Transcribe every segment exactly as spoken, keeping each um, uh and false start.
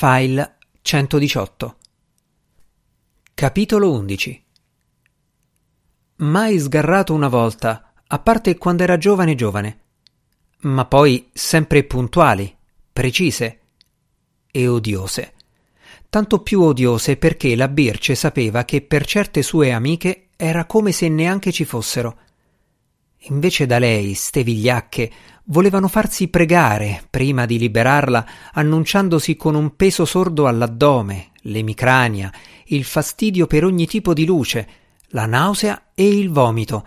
File centodiciotto. Capitolo undici. Mai sgarrato una volta, a parte quando era giovane giovane, ma poi sempre puntuali, precise e odiose. Tanto più odiose perché la Birce sapeva che per certe sue amiche era come se neanche ci fossero. Invece da lei, ste vigliacche volevano farsi pregare prima di liberarla, annunciandosi con un peso sordo all'addome, l'emicrania, il fastidio per ogni tipo di luce, la nausea e il vomito,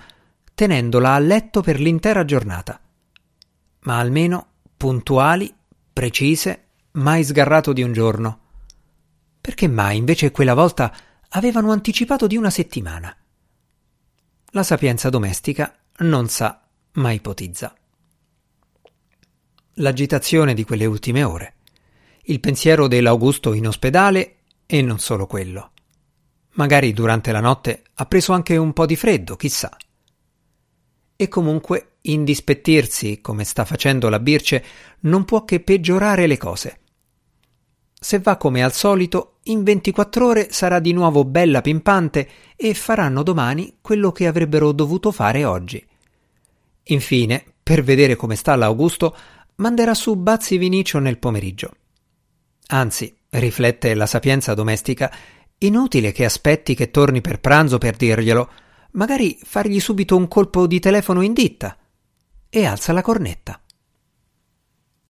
tenendola a letto per l'intera giornata. Ma almeno puntuali, precise, mai sgarrato di un giorno. Perché mai invece quella volta avevano anticipato di una settimana? La sapienza domestica non sa, ma ipotizza. L'agitazione di quelle ultime ore, il pensiero dell'Augusto in ospedale e non solo quello. Magari durante la notte ha preso anche un po' di freddo, chissà. E comunque indispettirsi, come sta facendo la Birce, non può che peggiorare le cose. Se va come al solito, in ventiquattro ore sarà di nuovo bella pimpante e faranno domani quello che avrebbero dovuto fare oggi. Infine, per vedere come sta l'Augusto, manderà su Bazzi Vinicio nel pomeriggio. Anzi, riflette la sapienza domestica, inutile che aspetti che torni per pranzo per dirglielo, magari fargli subito un colpo di telefono in ditta, e alza la cornetta.